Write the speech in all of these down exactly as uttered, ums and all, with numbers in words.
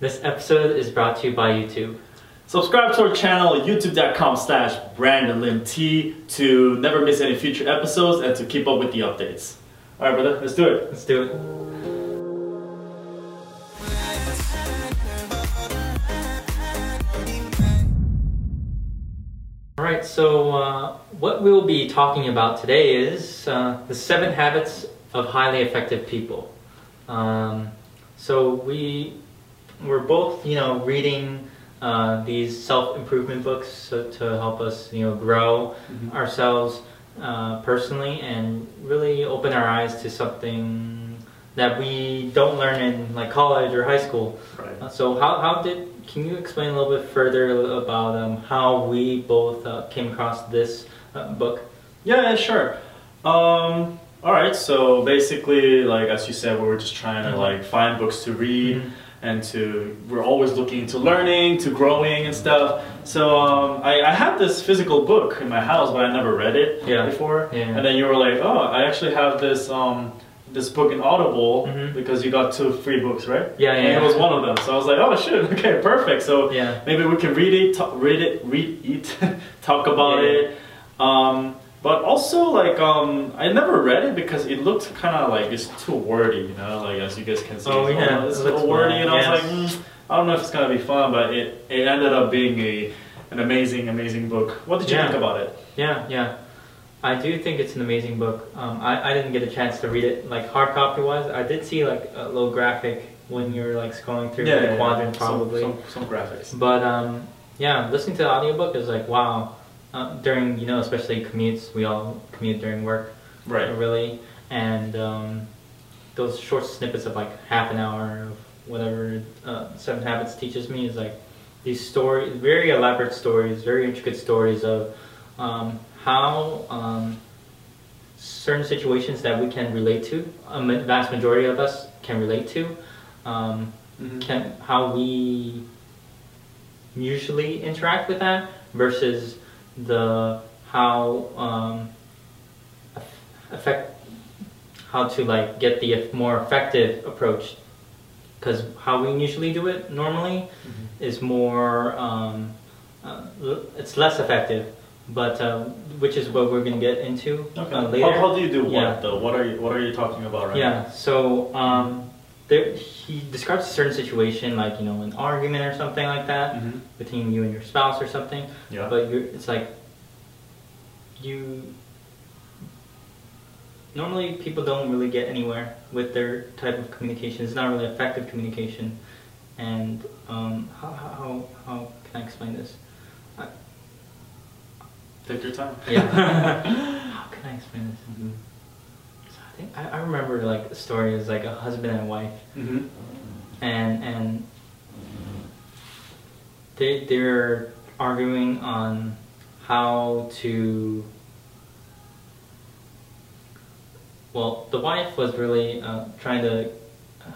This episode is brought to you by YouTube. Subscribe to our channel, youtube dot com slash Brandon Lim T, to never miss any future episodes and to keep up with the updates. All right, brother, let's do it. Let's do it. All right, so uh, what we'll be talking about today is uh, the seven habits of highly effective people. Um, so we we're both, you know, reading uh, these self-improvement books so, to help us, you know, grow mm-hmm. ourselves uh, personally and really open our eyes to something that we don't learn in like college or high school. Right. Uh, so how how did Can you explain a little bit further about um, how we both uh, came across this uh, book? Yeah, sure. Um, all right. So basically, like as you said, we were just trying to like find books to read, mm-hmm. and to we're always looking to learning, to growing and stuff. So um, I, I had this physical book in my house, but I never read it yeah. before. Yeah. And then you were like, "Oh, I actually have this." Um, this book in Audible mm-hmm. because you got two free books, right? Yeah, yeah. And it yeah. was one of them, so I was like, oh shit, okay, perfect. So yeah. maybe we can read it, talk, read it, read it, talk about yeah. it. Um, but also, like, um, I never read it because it looked kind of like it's too wordy, you know, like as you guys can see. Oh yeah, oh, it's it too wordy, and yes. I was like, mm, I don't know if it's gonna be fun, but it it ended up being a an amazing, amazing book. What did you yeah. think about it? Yeah, yeah. I do think it's an amazing book. Um, I, I didn't get a chance to read it like hard copy wise. I did see like a little graphic when you were like scrolling through yeah, the yeah, quadrant yeah. probably. Some, some, some graphics. But um, yeah, listening to the audiobook is like wow. Uh, during, you know, especially commutes, we all commute during work. Right. Really. And um, those short snippets of like half an hour of whatever uh, Seven Habits teaches me is like these stories, very elaborate stories, very intricate stories of um, how um, certain situations that we can relate to, a vast majority of us can relate to, um, mm-hmm. can how we usually interact with that versus the how um, effect how to like get the more effective approach, because how we usually do it normally mm-hmm. is more um, uh, it's less effective. But um, which is what we're gonna get into okay. uh, later. How, how do you do what yeah. though? What are you What are you talking about right yeah. now? Yeah. So um, there, he describes a certain situation, like you know, an argument or something like that mm-hmm. between you and your spouse or something. Yeah. But you're, it's like you. Normally, people don't really get anywhere with their type of communication. It's not really effective communication, and um, how how how can I explain this? I, Take your time. Yeah. How can I explain this? Mm-hmm. So I think I, I remember like the story is like a husband and wife, mm-hmm. and and they they're arguing on how to. Well, the wife was really uh, trying to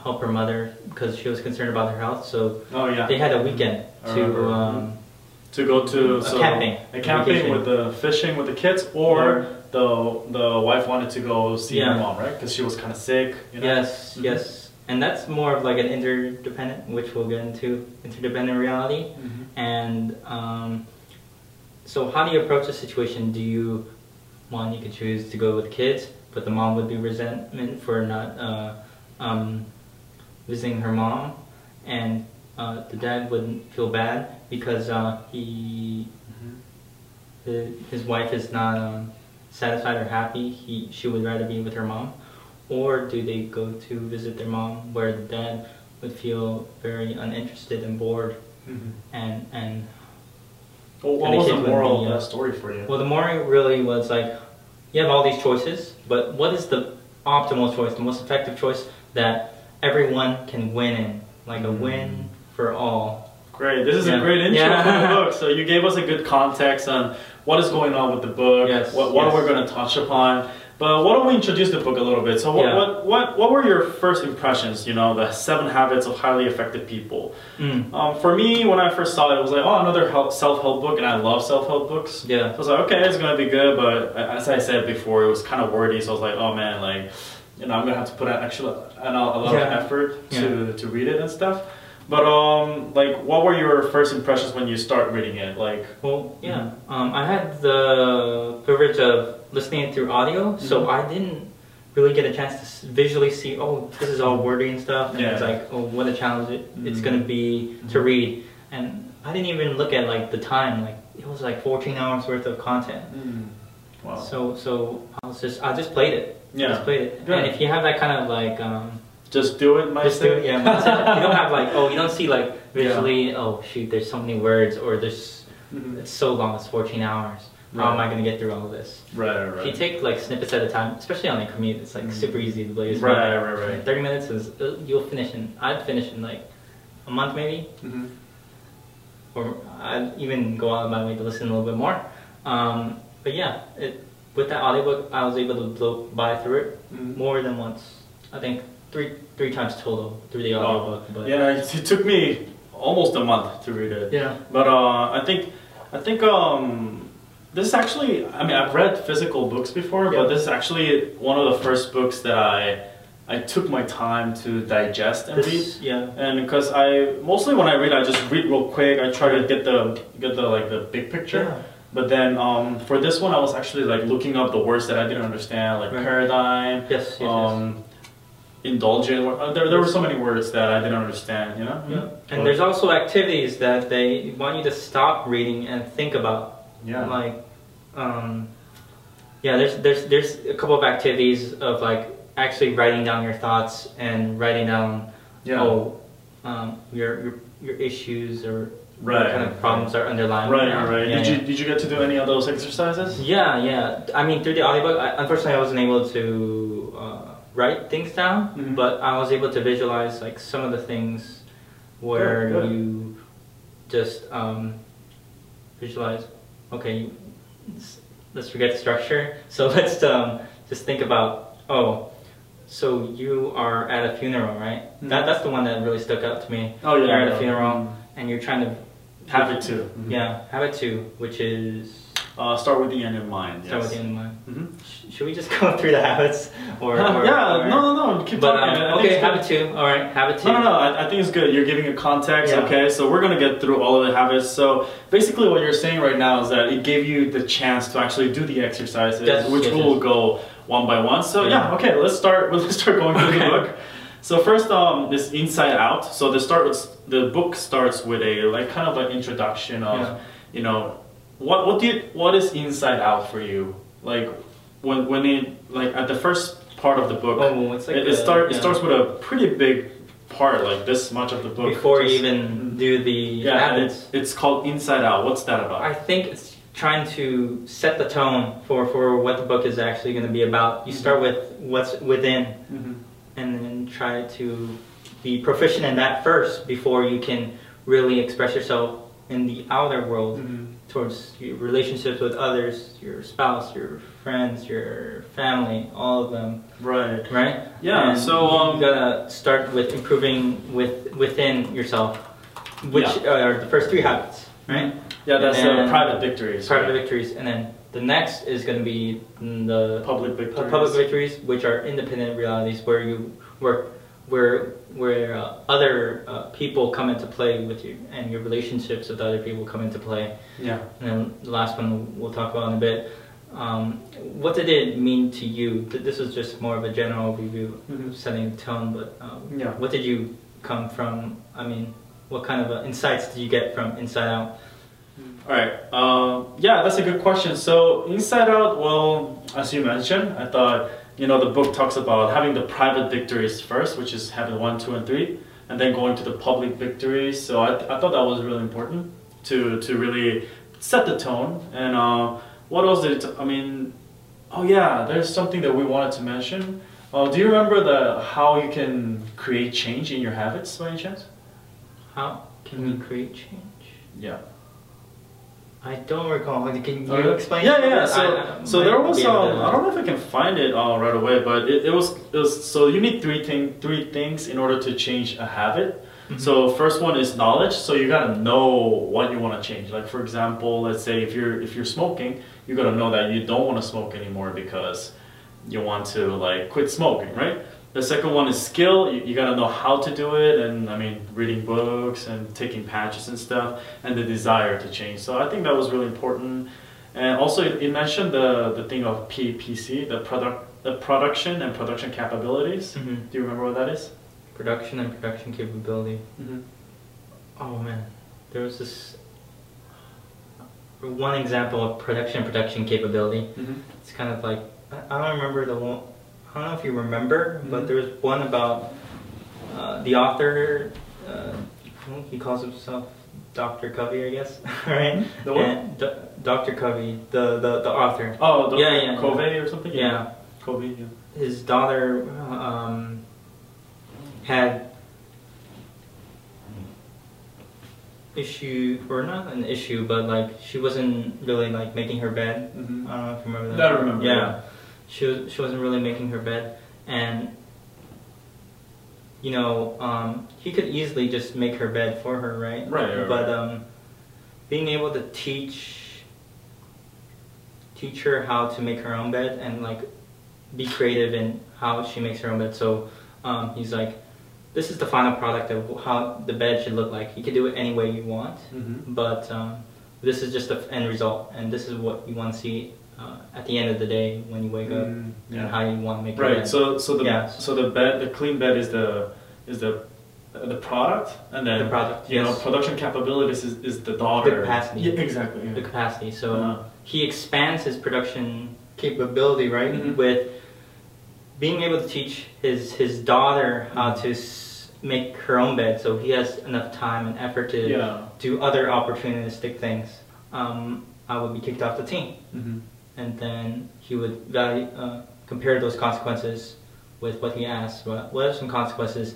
help her mother because she was concerned about her health. So oh, yeah. they had a weekend I to. Um, To go to so camping, a camping with the fishing with the kids, or yeah. the the wife wanted to go see yeah. her mom, right? Because she was kind of sick. You know? Yes, mm-hmm. yes, and that's more of like an interdependent, which we'll get into interdependent reality. Mm-hmm. And um, so, how do you approach the situation? Do you one you could choose to go with the kids, but the mom would be resentment for not uh, um, visiting her mom, and uh, the dad wouldn't feel bad. Because uh, he, mm-hmm. his, his wife is not um, satisfied or happy, he she would rather be with her mom, or do they go to visit their mom, where the dad would feel very uninterested and bored, mm-hmm. and and. Well, what was the moral of that story for you? Well, the moral really was like, you have all these choices, but what is the optimal choice, the most effective choice that everyone can win in, like mm-hmm. a win for all. Great, this is yeah. a great intro yeah. for the book. So you gave us a good context on what is going on with the book, yes. what, what yes. we're going to touch upon. But why don't we introduce the book a little bit? So what, yeah. what, what, what were your first impressions, you know, the seven habits of highly effective people? Mm. Um, for me, when I first saw it, it was like, oh, another self-help book, and I love self-help books. Yeah. So I was like, okay, it's going to be good, but as I said before, it was kind of wordy, so I was like, oh man, like, you know, I'm going to have to put an extra, an, a lot yeah. of effort to, yeah. to read it and stuff. But um, like, what were your first impressions when you start reading it? Like, well, yeah, mm-hmm. um, I had the privilege of listening through audio, mm-hmm. so I didn't really get a chance to visually see. Oh, this is all wordy and stuff, and yeah. it's like, oh, what a challenge it, mm-hmm. it's gonna be mm-hmm. to read. And I didn't even look at like the time. Like, it was like fourteen hours worth of content. Mm-hmm. Wow. So, so I was just, I just played it. Yeah. Just played it. Good. And if you have that kind of like. Um, Just do it, myself. Just do it, yeah. You don't have like, oh, you don't see like visually, yeah. oh shoot, there's so many words, or there's mm-hmm. it's so long, it's fourteen hours. Right. How am I gonna get through all of this? Right, right, right. If you take like snippets at a time, especially on a commute, it's like mm-hmm. super easy to blaze. Right, right, right, right. Thirty minutes is you'll finish in. I'd finish in like a month maybe, mm-hmm. or I'd even go out of my way to listen a little bit more. Um, but yeah, it, with that audiobook, I was able to blow by through it mm-hmm. more than once. I think. Three three times total through the audiobook. But yeah, it, it took me almost a month to read it. Yeah. But uh, I think I think um, this actually. I mean, I've read physical books before, yeah. but this is actually one of the first books that I I took my time to digest and this, read. Yeah. And because I mostly when I read, I just read real quick. I try to get the get the like the big picture. Yeah. But then um, for this one, I was actually like looking up the words that I didn't understand, like right. paradigm. Yes. yes, um, yes. Indulgent. There, there were so many words that I didn't understand, you know? Yeah. And there's also activities that they want you to stop reading and think about. Yeah. Like, um, yeah, there's, there's, there's a couple of activities of like actually writing down your thoughts and writing down, yeah. oh, um, your, your, your issues or right. what kind of problems are underlying. Right, right. right. Yeah, did, yeah. You, did you get to do any of those exercises? Yeah, yeah. I mean, through the audiobook, I, unfortunately I wasn't able to, uh, write things down, mm-hmm. but I was able to visualize like some of the things where good, good. you just um, visualize. Okay, let's forget structure. So let's um, just think about. Oh, so you are at a funeral, right? Mm-hmm. That that's the one that really stuck out to me. Oh yeah, you're at yeah. a funeral, mm-hmm. and you're trying to have it too. Mm-hmm. Yeah, have it too, which is. Uh, start with the end in mind. Start yes. with the end in mind. Mm-hmm. Sh should we just go through the habits? Or, or yeah, or, no, no, no. Keep but, talking. Um, okay, habit two. All right, habit two. No, no, no. I, I think it's good. You're giving a context. Yeah. Okay, so we're gonna get through all of the habits. So basically, what you're saying right now is that it gave you the chance to actually do the exercises, yes, which yes, we'll yes. go one by one. So yeah, yeah okay. Let's start. Let's start going through okay. the book. So first, um, this Inside Out. So the start with the book starts with a like kind of an introduction of yeah. you know. What what do you, what is Inside Out for you? Like when when it like at the first part of the book, oh, it's like it, a, it start yeah. it starts with a pretty big part, like this much of the book before just, you even do the yeah. habits. It, it's called Inside Out. What's that about? I think it's trying to set the tone for for what the book is actually going to be about. You mm-hmm. start with what's within, mm-hmm. and then try to be proficient in that first before you can really express yourself in the outer world. Mm-hmm. Towards your relationships with others, your spouse, your friends, your family, all of them. Right. Right? Yeah, and so... Um, you gotta start with improving with within yourself, which yeah. are the first three habits, right? Yeah, that's the uh, private victories. Private right. victories, and then the next is gonna be the... Public victories. Public victories, which are independent realities where you work, where where uh, other uh, people come into play with you, and your relationships with other people come into play. Yeah. And then the last one we'll talk about in a bit. Um, what did it mean to you? This was just more of a general review, mm-hmm. setting the tone, but um, yeah. what did you come from, I mean, what kind of uh, insights did you get from Inside Out? All right, um, yeah, that's a good question. So Inside Out, well, as you mentioned, I thought, you know, the book talks about having the private victories first, which is having one, two, and three, and then going to the public victories. So I, th I thought that was really important to to really set the tone. And uh, what else did it, I mean, oh yeah, there's something that we wanted to mention. Uh, do you remember the how you can create change in your habits by any chance? How can mm-hmm. we create change? Yeah. I don't recall. Can you uh, explain? Yeah, yeah. So, I, I so there was. Um, I don't know if I can find it all uh, right away, but it, it was. It was. So you need three thing, three things in order to change a habit. Mm-hmm. So first one is knowledge. So you gotta know what you want to change. Like for example, let's say if you're if you're smoking, you gotta know that you don't want to smoke anymore because you want to like quit smoking, right? The second one is skill. You, you got to know how to do it, and I mean, reading books and taking patches and stuff, and the desire to change. So I think that was really important. And also, it mentioned the the thing of P P C, the product, the production and production capabilities. Mm-hmm. Do you remember what that is? Production and production capability. Mm-hmm. Oh man, there was this one example of production and production capability. Mm-hmm. It's kind of like I don't remember the one. I don't know if you remember, but mm-hmm. there was one about uh, the author, uh, he calls himself Doctor Covey, I guess, right? The what? Do Doctor Covey, the, the, the author. Oh, Doctor Yeah, yeah, Covey yeah. or something? Yeah. yeah. Covey, yeah. His daughter um, had issue, or not an issue, but like she wasn't really like making her bed. Mm-hmm. I don't know if you remember that. I remember. Yeah. yeah. She, was, she wasn't really making her bed, and you know, um, he could easily just make her bed for her, right? Right. right but um, being able to teach, teach her how to make her own bed and like be creative in how she makes her own bed. So um, he's like, this is the final product of how the bed should look like. You can do it any way you want, mm-hmm. but um, this is just the end result, and this is what you want to see. Uh, at the end of the day, when you wake up, mm, yeah. and how you want to make it. Right. Bed. So, so the yeah. so the bed, the clean bed is the is the uh, the product, and then the product, you yes. know, production capabilities is, is the daughter. The capacity. Yeah, exactly. Yeah. The capacity. So uh-huh. he expands his production capability, right, mm-hmm. with being able to teach his his daughter how to s make her own bed, so he has enough time and effort to yeah. do other opportunistic things. Um, I would be kicked off the team. Mm-hmm. And then he would value, uh, compare those consequences with what he asked. What, what are some consequences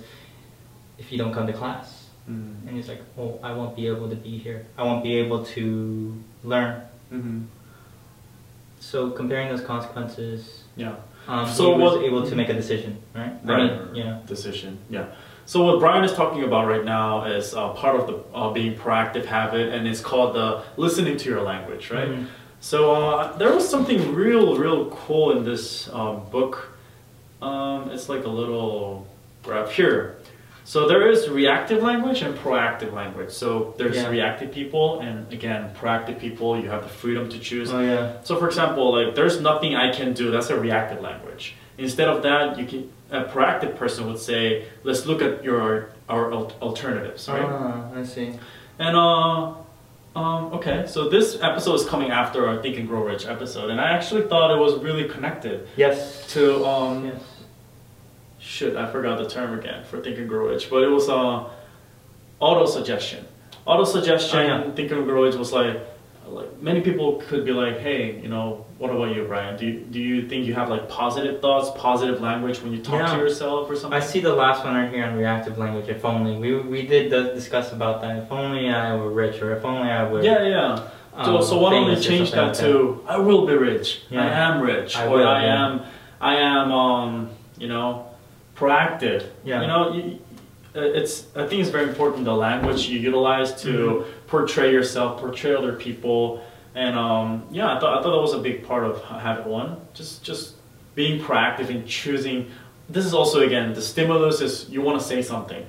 if you don't come to class? Mm-hmm. And he's like, oh, I won't be able to be here. I won't be able to learn. Mm-hmm. So comparing those consequences, yeah. um, so he was what, able to make a decision, right? Right. I mean, yeah. Decision, yeah. So what Brian is talking about right now is uh, part of the uh, being proactive habit, and it's called the listening to your language, right? Mm-hmm. So uh, there was something real, real cool in this um, book. Um, it's like a little graph here. So there is reactive language and proactive language. So there's yeah. reactive people, and again, proactive people, you have the freedom to choose. Oh, yeah. So for example, like there's nothing I can do, that's a reactive language. Instead of that, you can, a proactive person would say, let's look at your our alternatives, right? Ah, I see. And uh, Um, okay, so this episode is coming after our Think and Grow Rich episode, and I actually thought it was really connected. Yes. To um, yes. Shit, I forgot the term again for Think and Grow Rich, but it was uh, auto suggestion. Auto suggestion. Oh, yeah. Think and Grow Rich was like, like many people could be like, hey, you know, what about you, Brian? Do you, do you think you have like positive thoughts, positive language when you talk yeah. to yourself or something? I see the last one right here on reactive language. If only we we did discuss about that. If only I were rich, or if only I were. Yeah, yeah. Um, so so why don't we change that to like that. I will be rich. Yeah. I am rich, I or will, I yeah. am, I am, um, you know, proactive. Yeah. You know, you, it's. I think it's very important the language you utilize to mm-hmm. portray yourself, portray other people. And um, yeah, I thought I thought that was a big part of habit one. Just just being proactive in choosing. This is also again the stimulus is you want to say something,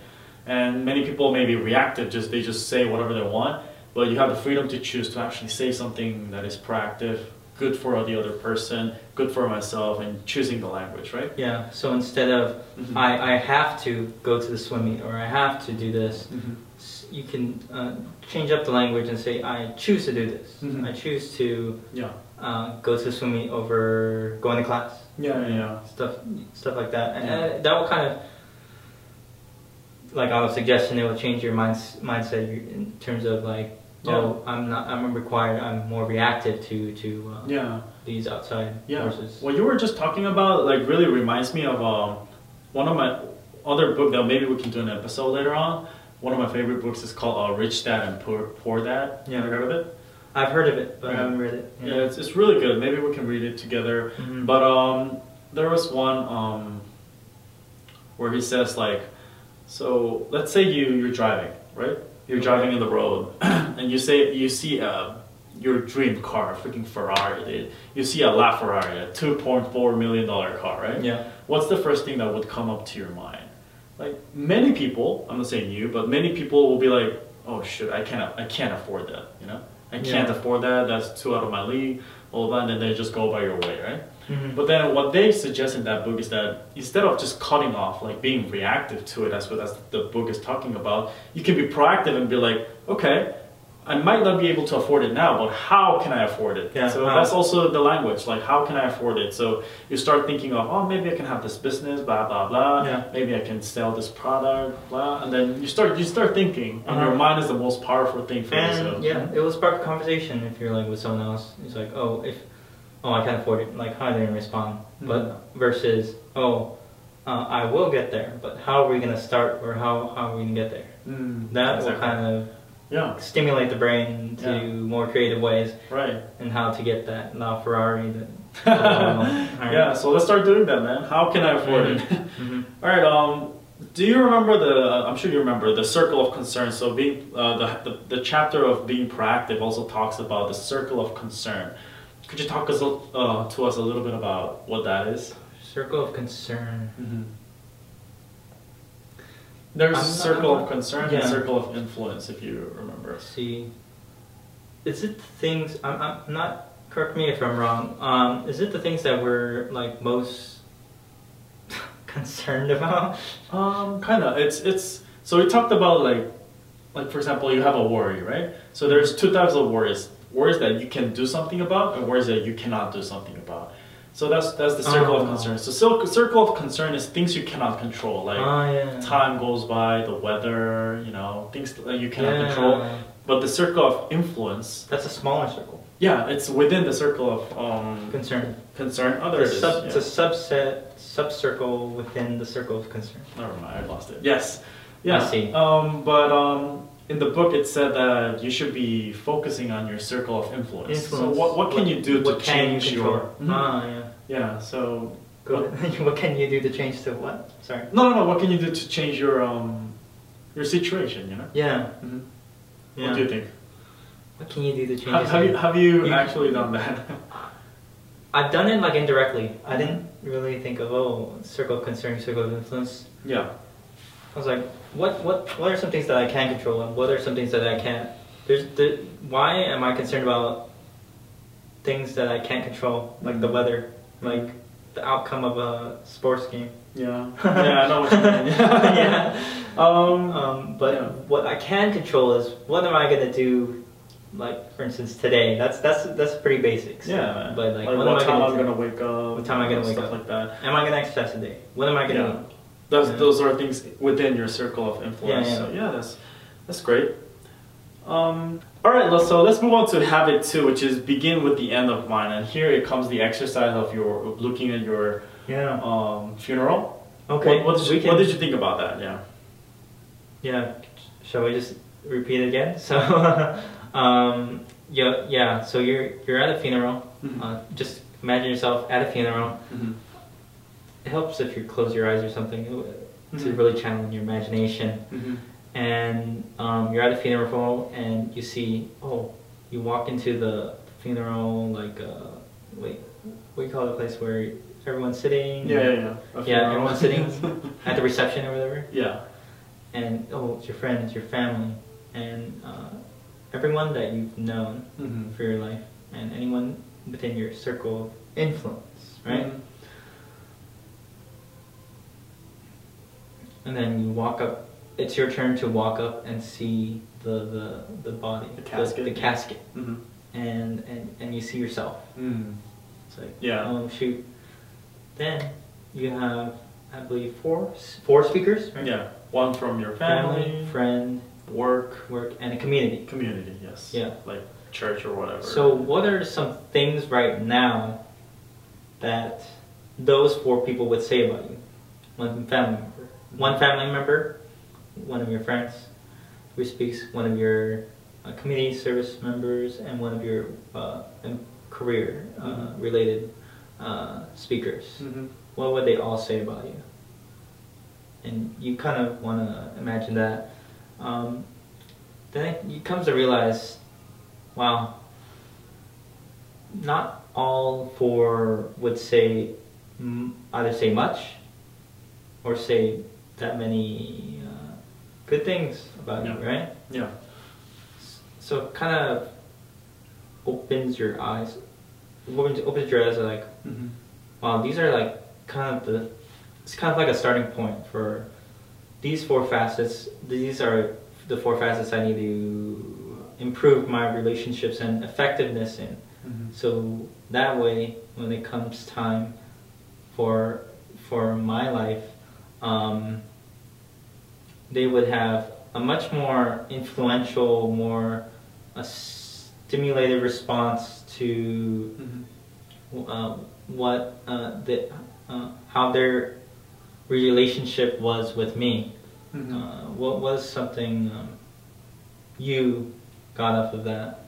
and many people may be reactive. Just they just say whatever they want, but you have the freedom to choose to actually say something that is proactive, good for the other person, good for myself, and choosing the language, right? Yeah. So instead of mm-hmm. I I have to go to the swimming or I have to do this. Mm-hmm. You can uh, change up the language and say, I choose to do this. Mm-hmm. I choose to yeah. uh, go to swimming over going to class. Yeah, yeah, yeah. Stuff, stuff like that. And yeah. that will kind of, like I was suggesting, it will change your mind, mindset in terms of like, yeah. oh, I'm not, I'm required, I'm more reactive to, to uh, yeah. these outside yeah. forces. What you were just talking about like really reminds me of um, one of my other book that maybe we can do an episode later on. One of my favorite books is called uh, Rich Dad and Poor, Poor Dad. Yeah. Have you heard of it? I've heard of it, but right. I haven't read it. Yeah, yeah it's, it's really good. Maybe we can read it together. Mm-hmm. But um, there was one um, where he says like, so let's say you, you're driving, right? You're okay. driving in the road and you say you see a, your dream car, freaking Ferrari, dude. You see a LaFerrari, a two point four million dollar car, right? Yeah. what's the first thing that would come up to your mind? Like many people, I'm not saying you, but many people will be like, oh shit, I can't, I can't afford that, you know? I can't yeah. afford that, that's too out of my league, all that, and then they just go by your way, right? Mm-hmm. But then what they suggest in that book is that instead of just cutting off, like being reactive to it, that's what that's the book is talking about, you can be proactive and be like, okay, I might not be able to afford it now, but how can I afford it? Yeah, so wow. that's also the language, like how can I afford it? So you start thinking of, oh, maybe I can have this business, blah, blah, blah. Yeah. Maybe I can sell this product, blah. And then you start you start thinking, and uh-huh. your mind is the most powerful thing for and, yourself. Yeah, it will spark a conversation if you're like with someone else. It's like, oh, if, oh, I can't afford it, like how are they gonna respond? Mm-hmm. But versus, oh, uh, I will get there, but how are we gonna start or how, how are we gonna get there? Mm, that exactly. will kind of, yeah, stimulate the brain to yeah. more creative ways, right? And how to get that now Ferrari. That, uh, yeah, so let's start doing that, man. How can I afford mm-hmm. it? Mm-hmm. All right. Um, do you remember the? I'm sure you remember the circle of concern. So being uh, the, the the chapter of being proactive also talks about the circle of concern. Could you talk us uh, to us a little bit about what that is? Circle of concern. Mm-hmm. There's I'm a circle not, of concern yeah. and a circle of influence, if you remember. See, is it the things, I'm, I'm not, correct me if I'm wrong, um, is it the things that we're like most concerned about? Um, kind of, it's, it's, so we talked about like, like for example, you have a worry, right? So there's two types of worries, worries that you can do something about and worries that you cannot do something about. So that's that's the circle oh. of concern. So circle of concern is things you cannot control, like oh, yeah. time goes by, the weather, you know, things that you cannot yeah. control. But the circle of influence, that's a smaller circle. Yeah, it's within the circle of um, concern. Concern. Other it's, sub, yeah. it's a subset, sub-circle within the circle of concern. Never mind, I lost it. Yes, yeah. I see. Um, but um, in the book, it said that you should be focusing on your circle of influence. influence. So what what can what, you do to change you your? Mm-hmm. Ah, yeah. Yeah, so... What, what can you do to change to what? Sorry. No, no, no, what can you do to change your um, your situation, you know? Yeah. Mm-hmm. yeah. What do you think? What can you do to change ha, have, you, have you, you actually done that? I've done it like indirectly. I didn't really think of, oh, circle of concern, circle of influence. Yeah. I was like, what, what, what are some things that I can control and what are some things that I can't? There's, there, why am I concerned about things that I can't control, like mm-hmm. the weather? Like the outcome of a sports game. Yeah. Yeah, I know what you mean. yeah. Um, um, but yeah. what I can control is what am I gonna do? Like for instance today. That's that's that's pretty basic. So, yeah. But like, like what, what am time I gonna, I'm gonna wake up? What time am I gonna wake up? Like that. Am I gonna exercise today? What am I gonna? Yeah. Those yeah. those are things within your circle of influence. Yeah. yeah. So yeah, that's that's great. Um, all right, so let's move on to habit two, which is begin with the end of mind. And here it comes the exercise of your looking at your yeah. um, funeral. Okay. What, what, did you, can... what did you think about that? Yeah. Yeah. Shall we just repeat it again? So, um, yeah, yeah. So you're you're at a funeral. Mm-hmm. uh, just imagine yourself at a funeral. Mm-hmm. It helps if you close your eyes or something mm-hmm. to really channel your imagination. Mm-hmm. And um, you're at a funeral home and you see, oh, you walk into the funeral, like, uh, wait, what do you call the place where everyone's sitting? Yeah, yeah, yeah. Yeah, everyone's sitting at the reception or whatever. Yeah. And, oh, it's your friend, it's your family, and uh, everyone that you've known mm-hmm. for your life, and anyone within your circle of influence, right? Mm-hmm. And then you walk up. It's your turn to walk up and see the the, the body, the casket, the, the casket, mm-hmm. and, and and you see yourself. Mm. It's like yeah. oh shoot. Then you have I believe four four speakers. Right? Yeah, one from your family, family, friend, work, work, and a community. Community, yes. Yeah, like church or whatever. So what are some things right now that those four people would say about you? One family member. One family member. One of your friends who speaks, one of your uh, community service members, and one of your uh, career-related uh, mm-hmm. uh, speakers. Mm-hmm. What would they all say about you? And you kind of want to imagine that. Um, then it comes to realize, wow, not all four would say either say much or say that many uh, good things about yeah. you, right? Yeah. So it kind of opens your eyes, opens, opens your eyes like, mm-hmm. wow, these are like kind of the, it's kind of like a starting point for these four facets. These are the four facets I need to improve my relationships and effectiveness in. Mm-hmm. So that way, when it comes time for for my life, um, they would have a much more influential, more a stimulated response to mm-hmm. uh, what uh, the uh, how their relationship was with me. Mm-hmm. Uh, what was something um, you got off of that?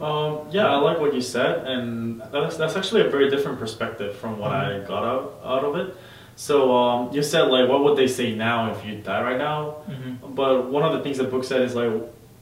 Um, yeah, I like what you said, and that's, that's actually a very different perspective from what mm-hmm. I got out, out of it. So um, you said, like, what would they say now if you die right now? Mm-hmm. But one of the things the book said is, like,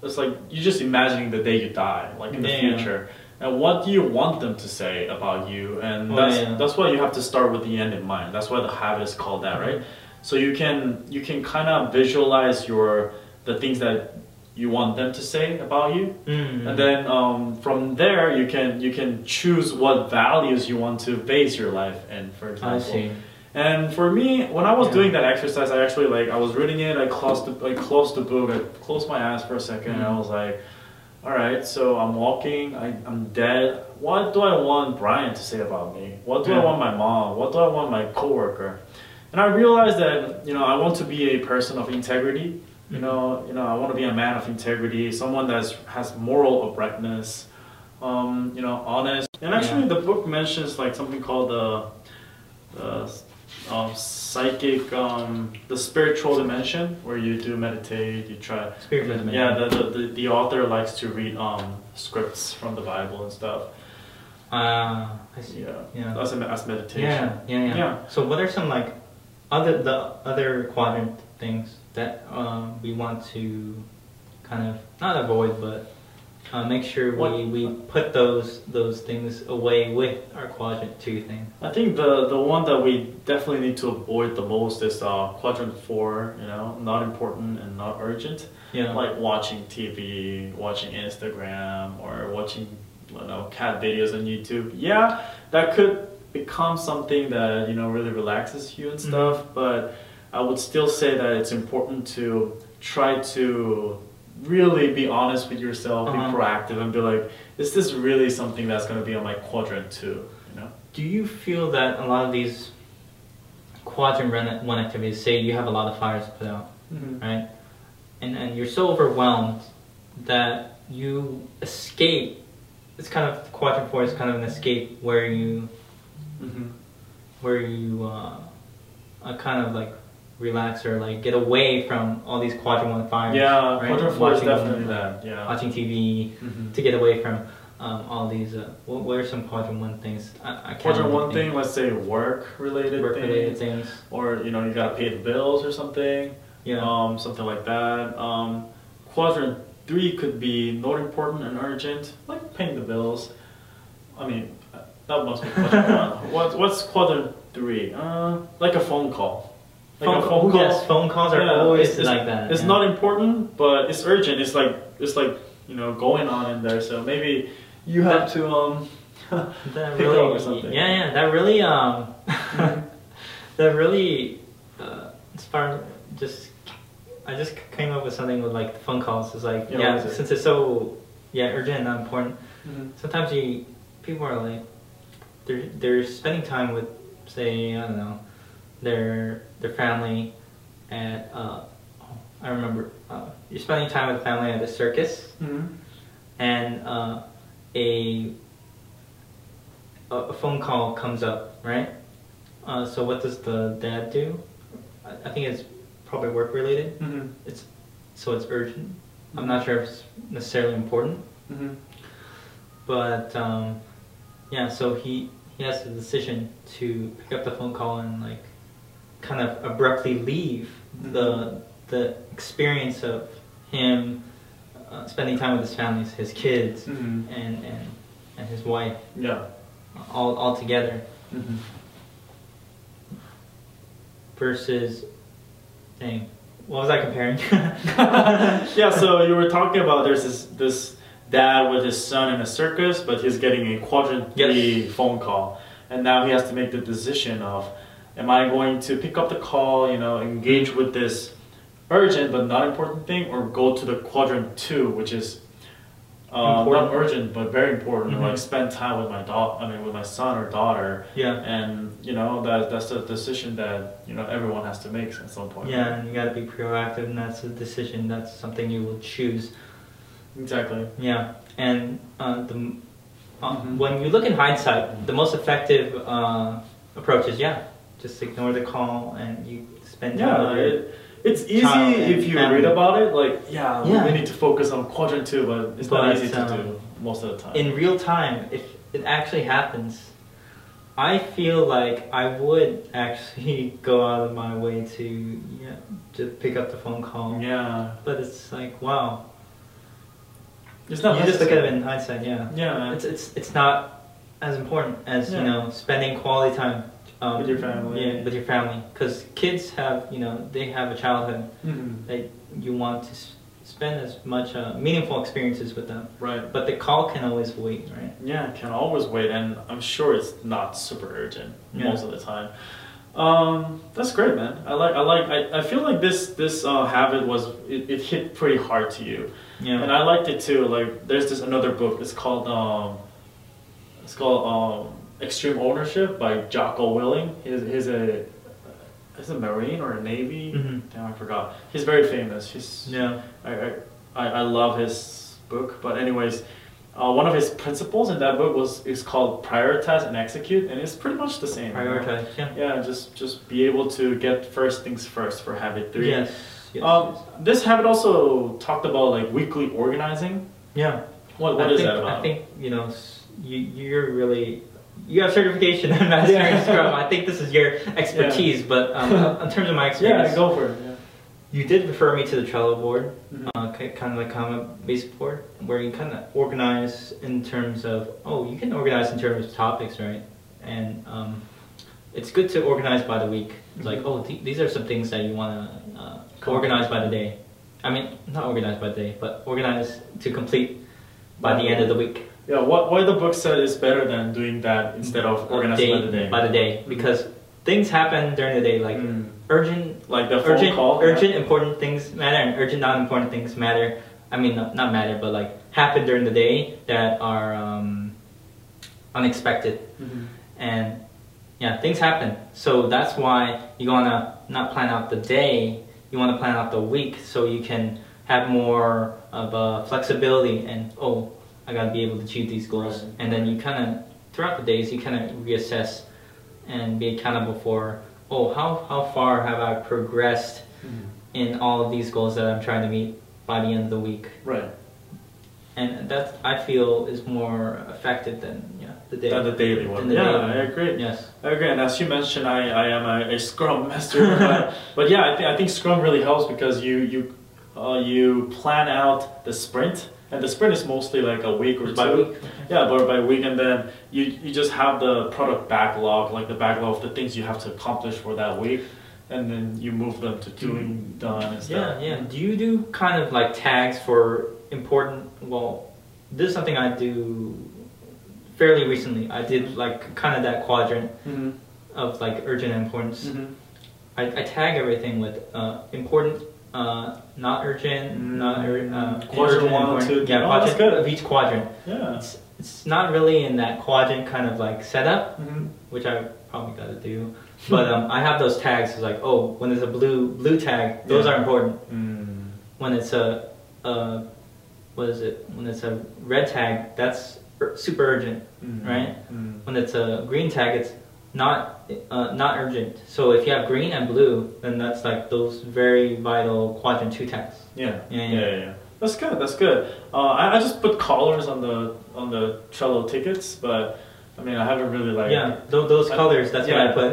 it's like you're just imagining the day you die, like in yeah. the future. And what do you want them to say about you? And oh, that's, yeah. that's why you have to start with the end in mind. That's why the habit is called that, mm-hmm. right? So you can, you can kind of visualize your the things that you want them to say about you, mm-hmm. and then um, from there you can you can choose what values you want to base your life in. For example, I see. And for me, when I was yeah. doing that exercise, I actually like I was reading it. I closed the I closed the book. I closed my eyes for a second, mm-hmm. and I was like, all right, so I'm walking. I, I'm dead. What do I want Brian to say about me? What do yeah. I want my mom? What do I want my coworker? And I realized that you know I want to be a person of integrity. You know, you know, I want to be a man of integrity, someone that has moral uprightness, um, you know, honest. And actually, yeah. the book mentions like something called the, uh, uh, psychic, um, the spiritual dimension, where you do meditate, you try. Spiritual dimension. Yeah, the the, the the author likes to read um scripts from the Bible and stuff. Ah, uh, I see. Yeah, yeah. That's as meditation. Yeah, yeah, yeah, yeah. So, what are some like other the other quadrant things that um, we want to kind of not avoid, but uh, make sure we, we put those those things away with our quadrant two thing? I think the the one that we definitely need to avoid the most is uh, quadrant four. You know, not important and not urgent. Yeah. Like watching T V, watching Instagram, or watching you know cat videos on YouTube. Yeah, that could become something that you know really relaxes you and stuff, mm-hmm. but I would still say that it's important to try to really be honest with yourself, uh-huh. be proactive, and be like, is this really something that's going to be on my quadrant two? You know? Do you feel that a lot of these quadrant one activities, say you have a lot of fires to put out, mm-hmm. right? And, and you're so overwhelmed that you escape. It's kind of, quadrant four is kind of an escape where you, mm-hmm. where you uh, are kind of like, relax or like get away from all these quadrant one fires. Yeah, right? Quadrant four is definitely that. Yeah, watching T V mm-hmm. to get away from um, all these. Uh, what, what are some quadrant one things? I, I quadrant one thing, let's say work related, work things, related things, or you know you gotta pay the bills or something. Yeah, um, something like that. Um, quadrant three could be not important and urgent, like paying the bills. I mean, that must be quadrant one. What, what's quadrant three? Uh, like a phone call. Like phone, phone calls. Yes, phone calls are yeah, always it's, it's, like that. It's yeah. not important, but it's urgent. It's like it's like you know going on in there. So maybe you that, have to um that pick really, up or something. Yeah, yeah. That really um that really uh, inspired. Just I just came up with something with like the phone calls. It's like yeah, yeah it's since it's so yeah urgent and not important. Mm-hmm. Sometimes you people are like they're they're spending time with say I don't know their their family at uh, I remember uh, you're spending time with family at a circus, mm-hmm. and uh, a a phone call comes up, right? Uh, so what does the dad do? I, I think it's probably work related. Mm-hmm. It's so it's urgent. Mm-hmm. I'm not sure if it's necessarily important, mm-hmm. but um, yeah. So he he has the decision to pick up the phone call and like. Kind of abruptly leave mm-hmm. the the experience of him uh, spending time with his family, his kids, mm-hmm. and, and and his wife. Yeah, all all together. Mm-hmm. versus thing. What was I comparing? Yeah, so you were talking about there's this this dad with his son in a circus, but he's getting a quadrant three yes. phone call, and now he has to make the decision of, am I going to pick up the call, you know, engage with this urgent but not important thing, or go to the quadrant two, which is uh, not urgent but very important, mm-hmm. like spend time with my daughter, I mean, with my son or daughter. Yeah, and you know that that's a decision that you know everyone has to make at some point. Yeah, and you got to be proactive, and that's a decision. That's something you will choose. Exactly. Yeah, and uh, the uh, mm-hmm. when you look in hindsight, the most effective uh, approach is yeah, just ignore the call and you spend time. Yeah, with it, it's easy if you family. Read about it. Like yeah, yeah, we need to focus on quadrant two, but it's but, not easy to um, do most of the time. In real time, if it actually happens, I feel like I would actually go out of my way to yeah to pick up the phone call. Yeah, but it's like wow. It's not you just look at it in hindsight, yeah. Yeah. It's it's it's not as important as yeah. you know spending quality time um, with your family. Yeah, with your family, because kids have you know they have a childhood mm-hmm. that you want to spend as much uh, meaningful experiences with them. Right. But the call can always wait, right? Yeah, it can always wait, and I'm sure it's not super urgent yeah. most of the time. Um, that's great, man. I like, I like, I, I feel like this, this, uh, habit was, it, it hit pretty hard to you. Yeah. And I liked it too. Like, there's this another book, it's called, um, it's called, um, Extreme Ownership by Jocko Willink. He's, he's a, he's a Marine or a Navy. Mm-hmm. Damn, I forgot. He's very famous. He's, yeah. I, I, I love his book, but anyways, Uh, one of his principles in that book was is called prioritize and execute, and it's pretty much the same. Prioritize, you know? yeah. Yeah, just just be able to get first things first for habit three. Yes. yes, um, yes. This habit also talked about like weekly organizing. Yeah. What what I is think, that about? I think you know you you're really you have certification in mastering yeah. Scrum. I think this is your expertise, yeah. but um, in terms of my experience, yeah, go for it. Yeah. You did refer me to the Trello board, mm-hmm. uh, kind of like comment-based board, where you kind of organize in terms of, oh, you can organize in terms of topics, right? And um, it's good to organize by the week. It's mm-hmm. like, oh, th these are some things that you want to uh, organize by the day. I mean, not organize by the day, but organize to complete by the end of the week. Yeah, what, what the book said is better than doing that instead of organizing by the day. By the day, mm-hmm. because things happen during the day, like mm. urgent, like the phone urgent, call, urgent yeah. important things matter, and urgent not important things matter. I mean, not, not matter, but like happen during the day that are um, unexpected, mm-hmm. and yeah, things happen. So that's why you wanna not plan out the day. You wanna plan out the week so you can have more of a flexibility and oh, I gotta be able to achieve these goals. Right. And then you kind of throughout the days you kind of reassess and be accountable for, oh, how, how far have I progressed mm-hmm. in all of these goals that I'm trying to meet by the end of the week. Right. And that, I feel, is more effective than yeah, the daily one. Than the daily one. The yeah, daily I agree. Yes. I agree, and as you mentioned, I, I am a, a Scrum master. but, but yeah, I, th I think Scrum really helps because you, you, uh, you plan out the sprint, and the sprint is mostly like a week or it's by a week. Yeah, but by week, and then you, you just have the product backlog, like the backlog of the things you have to accomplish for that week, and then you move them to doing done and stuff. Yeah, yeah. Do you do kind of like tags for important, well, this is something I do fairly recently. I did like kind of that quadrant mm-hmm. of like urgent importance. Mm-hmm. I, I tag everything with uh, important, Uh, not urgent, mm-hmm. not urgent. Uh, quadrant one, two, yeah, quadrant oh, of each quadrant. Yeah, it's it's not really in that quadrant kind of like setup, mm-hmm. which I probably gotta do. But um, I have those tags. It's like oh, when there's a blue blue tag, those yeah. are important. Mm. When it's a, a what is it? When it's a red tag, that's ur super urgent, mm-hmm. right? Mm-hmm. When it's a green tag, it's not uh, not urgent. So if you have green and blue, then that's like those very vital quadrant two tags. Yeah. Yeah, yeah, yeah, yeah. That's good. That's good. Uh, I, I just put colors on the on the Trello tickets, but I mean I haven't really like. Yeah, th those I, colors. That's yeah. what I put.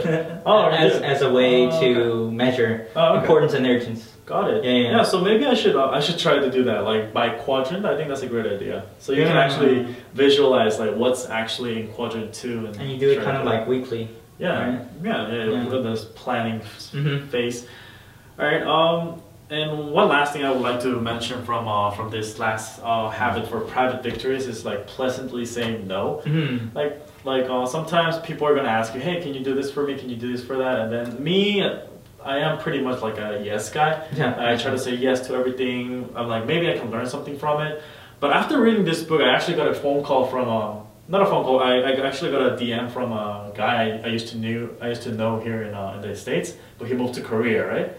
oh, as yeah. as a way uh, to okay. measure oh, okay. importance and urgency. Got it. Yeah, yeah. Yeah. So maybe I should uh, I should try to do that like by quadrant. I think that's a great idea. So you yeah. can actually visualize like what's actually in quadrant two, and, and you do it kind of like weekly. Yeah, right? yeah, yeah, yeah, with this planning mm-hmm. phase. All right. Um, and one last thing I would like to mention from uh, from this last uh, habit for private victories is like pleasantly saying no. Mm-hmm. Like like uh, sometimes people are gonna ask you, hey, can you do this for me? Can you do this for that? And then me, I am pretty much like a yes guy. Yeah. I try to say yes to everything. I'm like, maybe I can learn something from it. But after reading this book, I actually got a phone call from a, not a phone call, I, I actually got a D M from a guy I, I used to knew, I used to know here in, uh, in the States, but he moved to Korea, right?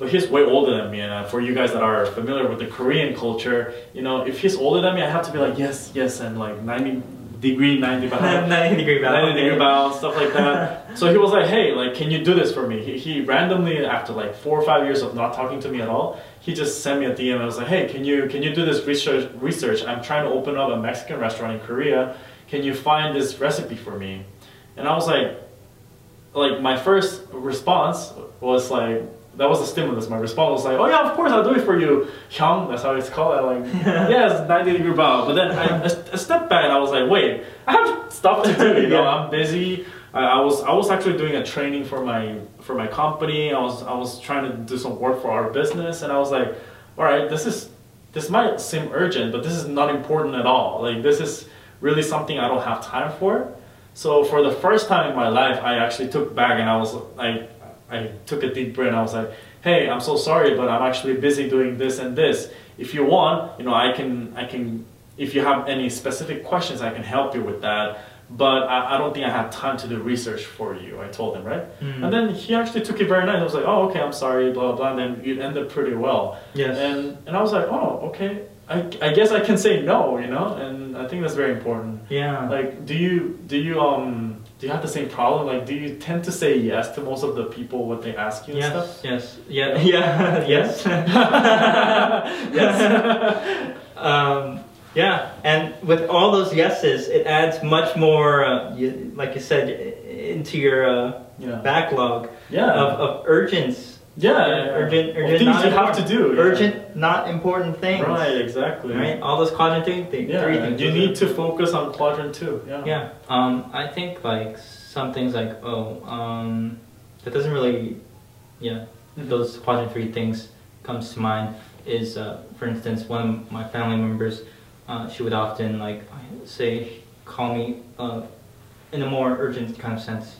But he's way older than me, and uh, for you guys that are familiar with the Korean culture, you know, if he's older than me, I have to be like, yes, yes, and like ninety degree, ninety bow. ninety degree bow, stuff like that. So he was like, hey, like, can you do this for me? He, he randomly, after like four or five years of not talking to me at all, he just sent me a D M and I was like, hey, can you can you do this research, research? I'm trying to open up a Mexican restaurant in Korea. Can you find this recipe for me? And I was like, like my first response was like, that was a stimulus. My response was like, oh yeah, of course, I'll do it for you. Hyung, that's how it's called. I like, yes, ninety degree bow. But then I, I stepped back and I was like, wait, I have stuff to do. You know, I'm busy. I, I was I was actually doing a training for my for my company. I was I was trying to do some work for our business, and I was like, all right, this is this might seem urgent, but this is not important at all. Like this is really something I don't have time for. So for the first time in my life, I actually took back and I was like. I took a deep breath and I was like, hey, I'm so sorry, but I'm actually busy doing this and this. If you want, you know, I can, I can, if you have any specific questions, I can help you with that. But I, I don't think I have time to do research for you, I told him, right? Mm-hmm. And then he actually took it very nice. I was like, oh, okay, I'm sorry, blah, blah, blah. And then it ended pretty well. Yes. And, and I was like, oh, okay, I, I guess I can say no, you know? And I think that's very important. Yeah. Like, do you, do you, um... do you have the same problem? Like, do you tend to say yes to most of the people what they ask you and yes, stuff? Yes, yeah, yeah, yes, yes, yes. Um, yeah, and with all those yeses, it adds much more, uh, you, like you said, into your uh, yeah. backlog yeah. of, of urgents. Yeah, yeah, yeah. urgent, urgent well, things not you have to do. Yeah. Urgent, not important things. Right, exactly. Right, all those quadrant three things. Yeah, three things. You need to focus on quadrant two. Yeah. Yeah. Um, I think like some things like oh, um, that doesn't really, yeah, mm-hmm. those quadrant three things comes to mind is uh, for instance one of my family members, uh, she would often like say call me uh, in a more urgent kind of sense.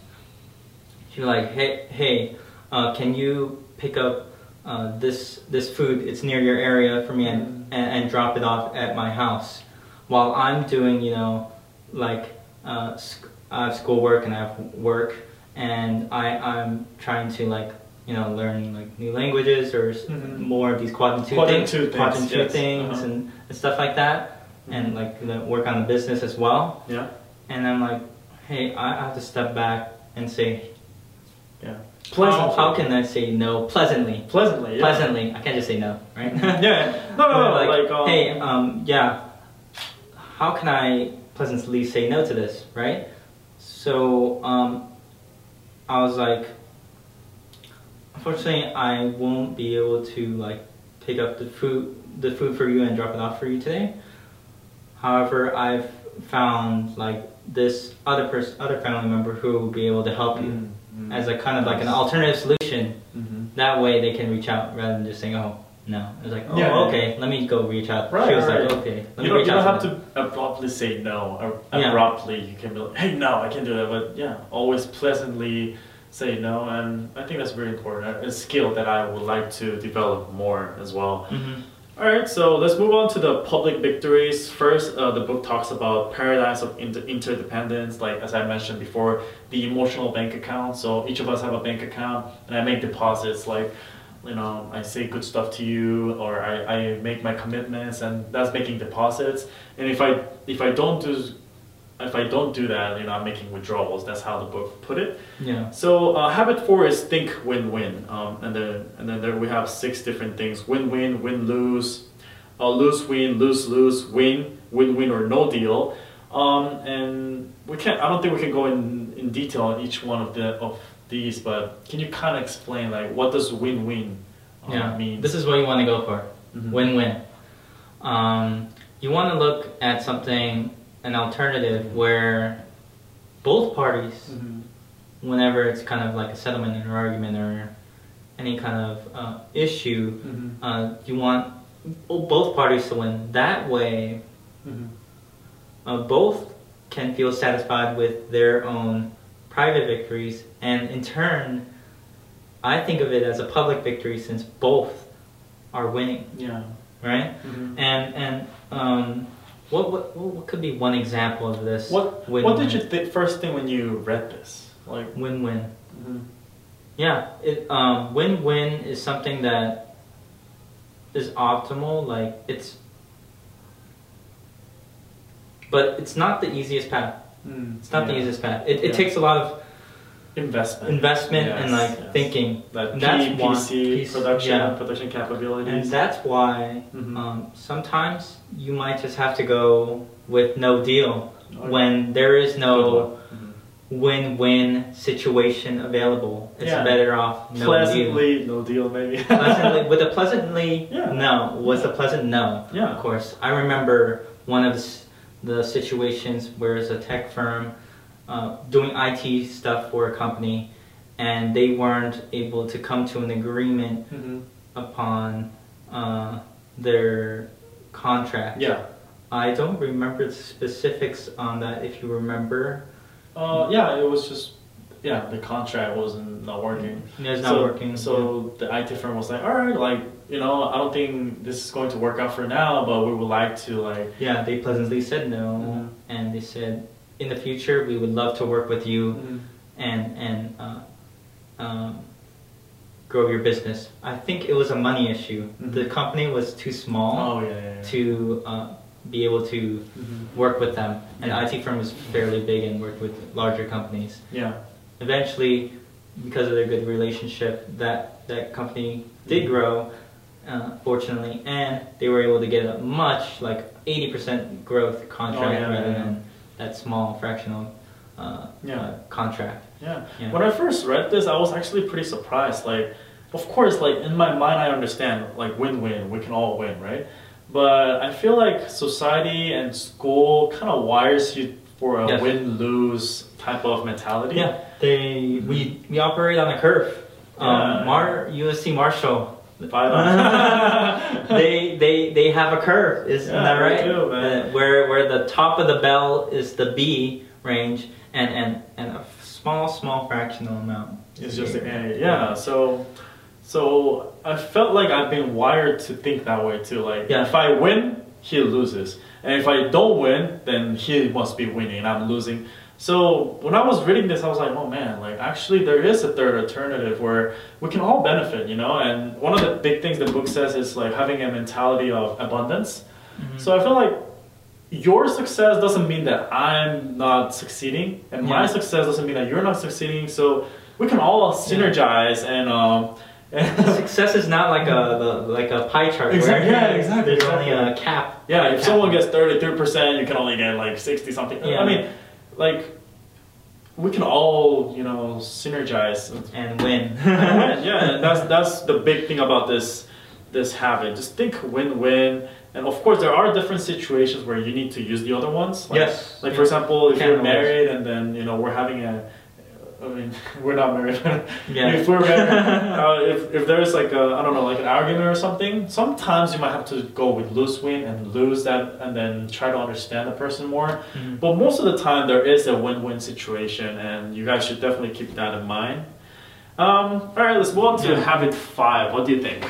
She'd be like, hey, hey, uh, can you pick up uh, this this food, it's near your area for me, and, and, and drop it off at my house while I'm doing, you know, like uh, sc I have schoolwork and I have work and I, I'm trying to like, you know, learn like new languages or mm-hmm. more of these quadrant two things, two things, two yes. things uh-huh. and, and stuff like that mm-hmm. and like the work on the business as well. Yeah. And I'm like, hey, I have to step back and say, yeah. Pleasantly. How can I say no pleasantly? Pleasantly, yeah. Pleasantly. I can't just say no, right? yeah. No, no, no. Like, like um, hey, um, yeah, how can I pleasantly say no to this, right? So, um, I was like, unfortunately, I won't be able to, like, pick up the food, the food for you and drop it off for you today. However, I've found, like, this other person, other family member who will be able to help mm. you. As a kind of like an alternative solution, mm-hmm. that way they can reach out rather than just saying, "Oh no." It's like, "Oh, yeah, okay, yeah. let me go reach out." Right, she was right. like, "Okay, let you me don't, reach you out." You don't have to abruptly say no. Or yeah. Abruptly, you can be like, "Hey, no, I can't do that." But yeah, always pleasantly say no, and I think that's very important. It's a skill that I would like to develop more as well. Mm-hmm. All right, so let's move on to the public victories. First, uh, the book talks about paradigms of inter interdependence, like as I mentioned before, the emotional bank account. So each of us have a bank account and I make deposits like, you know, I say good stuff to you or I, I make my commitments and that's making deposits. And if I, if I don't do If I don't do that, you know, I'm making withdrawals. That's how the book put it. Yeah. So uh, habit four is think win-win, um, and then and then there we have six different things: win-win, win-lose, uh, lose-win, lose-lose, win, win-win or no deal. Um, and we can't. I don't think we can go in in detail on each one of the of these, but can you kind of explain like what does win-win um, yeah. mean? This is what you want to go for. Mm-hmm. Win-win. Um, you want to look at something. An alternative where both parties mm-hmm. whenever it's kind of like a settlement or argument or any kind of uh, issue, mm-hmm. uh, you want both parties to win. That way, mm-hmm. uh, both can feel satisfied with their own private victories, and in turn, I think of it as a public victory since both are winning. Yeah. Right. Mm-hmm. And and um, what what what could be one example of this? What win-win? What did you th- first thing when you read this? Like win-win. Mm-hmm. Yeah. It um, win-win is something that is optimal. Like it's, but it's not the easiest path. Mm, it's not yeah. the easiest path. It, it yeah. takes a lot of investment, investment, yes, and like yes. thinking. That P, that's P C, production, yeah. production capabilities. And that's why mm-hmm. um, sometimes you might just have to go with no deal okay. when there is no mm-hmm. win-win situation available. It's yeah. better off no pleasantly, deal. Pleasantly, no deal, maybe. pleasantly, with a pleasantly yeah. no, with yeah. a pleasant no. Yeah, of course. I remember one of the the situations where it's a tech firm uh, doing I T stuff for a company, and they weren't able to come to an agreement mm-hmm. upon uh, their contract. Yeah, I don't remember the specifics on that. If you remember, uh, yeah, it was just yeah the contract wasn't not working. Yeah, it's not so, working. So yeah. the I T firm was like, all right, like. You know, I don't think this is going to work out for now, but we would like to like... Yeah, they pleasantly said no, mm-hmm. and they said, in the future, we would love to work with you mm-hmm. and and uh, um, grow your business. I think it was a money issue. Mm-hmm. The company was too small oh, yeah, yeah, yeah. to uh, be able to mm-hmm. work with them. And yeah. the I T firm was fairly big and worked with larger companies. Yeah. Eventually, because of their good relationship, that, that company did mm-hmm. grow. Uh, fortunately, and they were able to get a much like eighty percent growth contract oh, yeah, rather yeah, yeah. than that small fractional uh, yeah. uh, contract. Yeah. yeah. When I first read this, I was actually pretty surprised. Like, of course, like in my mind, I understand like win-win, we can all win, right? But I feel like society and school kind of wires you for a yes. win-lose type of mentality. Yeah. They we we operate on a curve. Yeah. Um, Mar U S C Marshall. they they they have a curve, isn't yeah, that right? Too, uh, where where the top of the bell is the B range, and and, and a small small fractional amount. It's just an A. Yeah. yeah. So so I felt like I've been wired to think that way too. Like yeah. if I win, he loses, and if I don't win, then he must be winning and I'm losing. So when I was reading this, I was like, oh man, like actually there is a third alternative where we can all benefit, you know? And one of the big things the book says is like having a mentality of abundance. Mm-hmm. So I feel like your success doesn't mean that I'm not succeeding, and yeah. my success doesn't mean that you're not succeeding. So we can all synergize yeah. and... Um, success is not like a the, like a pie chart. Exactly. Where yeah, exactly. There's exactly. only a cap. Yeah, like if cap someone gets thirty-three percent, you can only get like sixty something. Yeah. I mean. Like, we can all, you know, synergize and win. and win. Yeah, and that's that's the big thing about this this habit. Just think win-win, and of course there are different situations where you need to use the other ones. Like, yes. Like for example, if Can't you're married always. And then you know we're having a, I mean we're not married. yeah. If we're married, uh, if if there's like a I don't know like an argument or something, sometimes you might have to go with loose win and lose that, and then try to understand the person more. Mm-hmm. But most of the time there is a win-win situation, and you guys should definitely keep that in mind. Um, all right, let's move on to yeah. habit five. What do you think?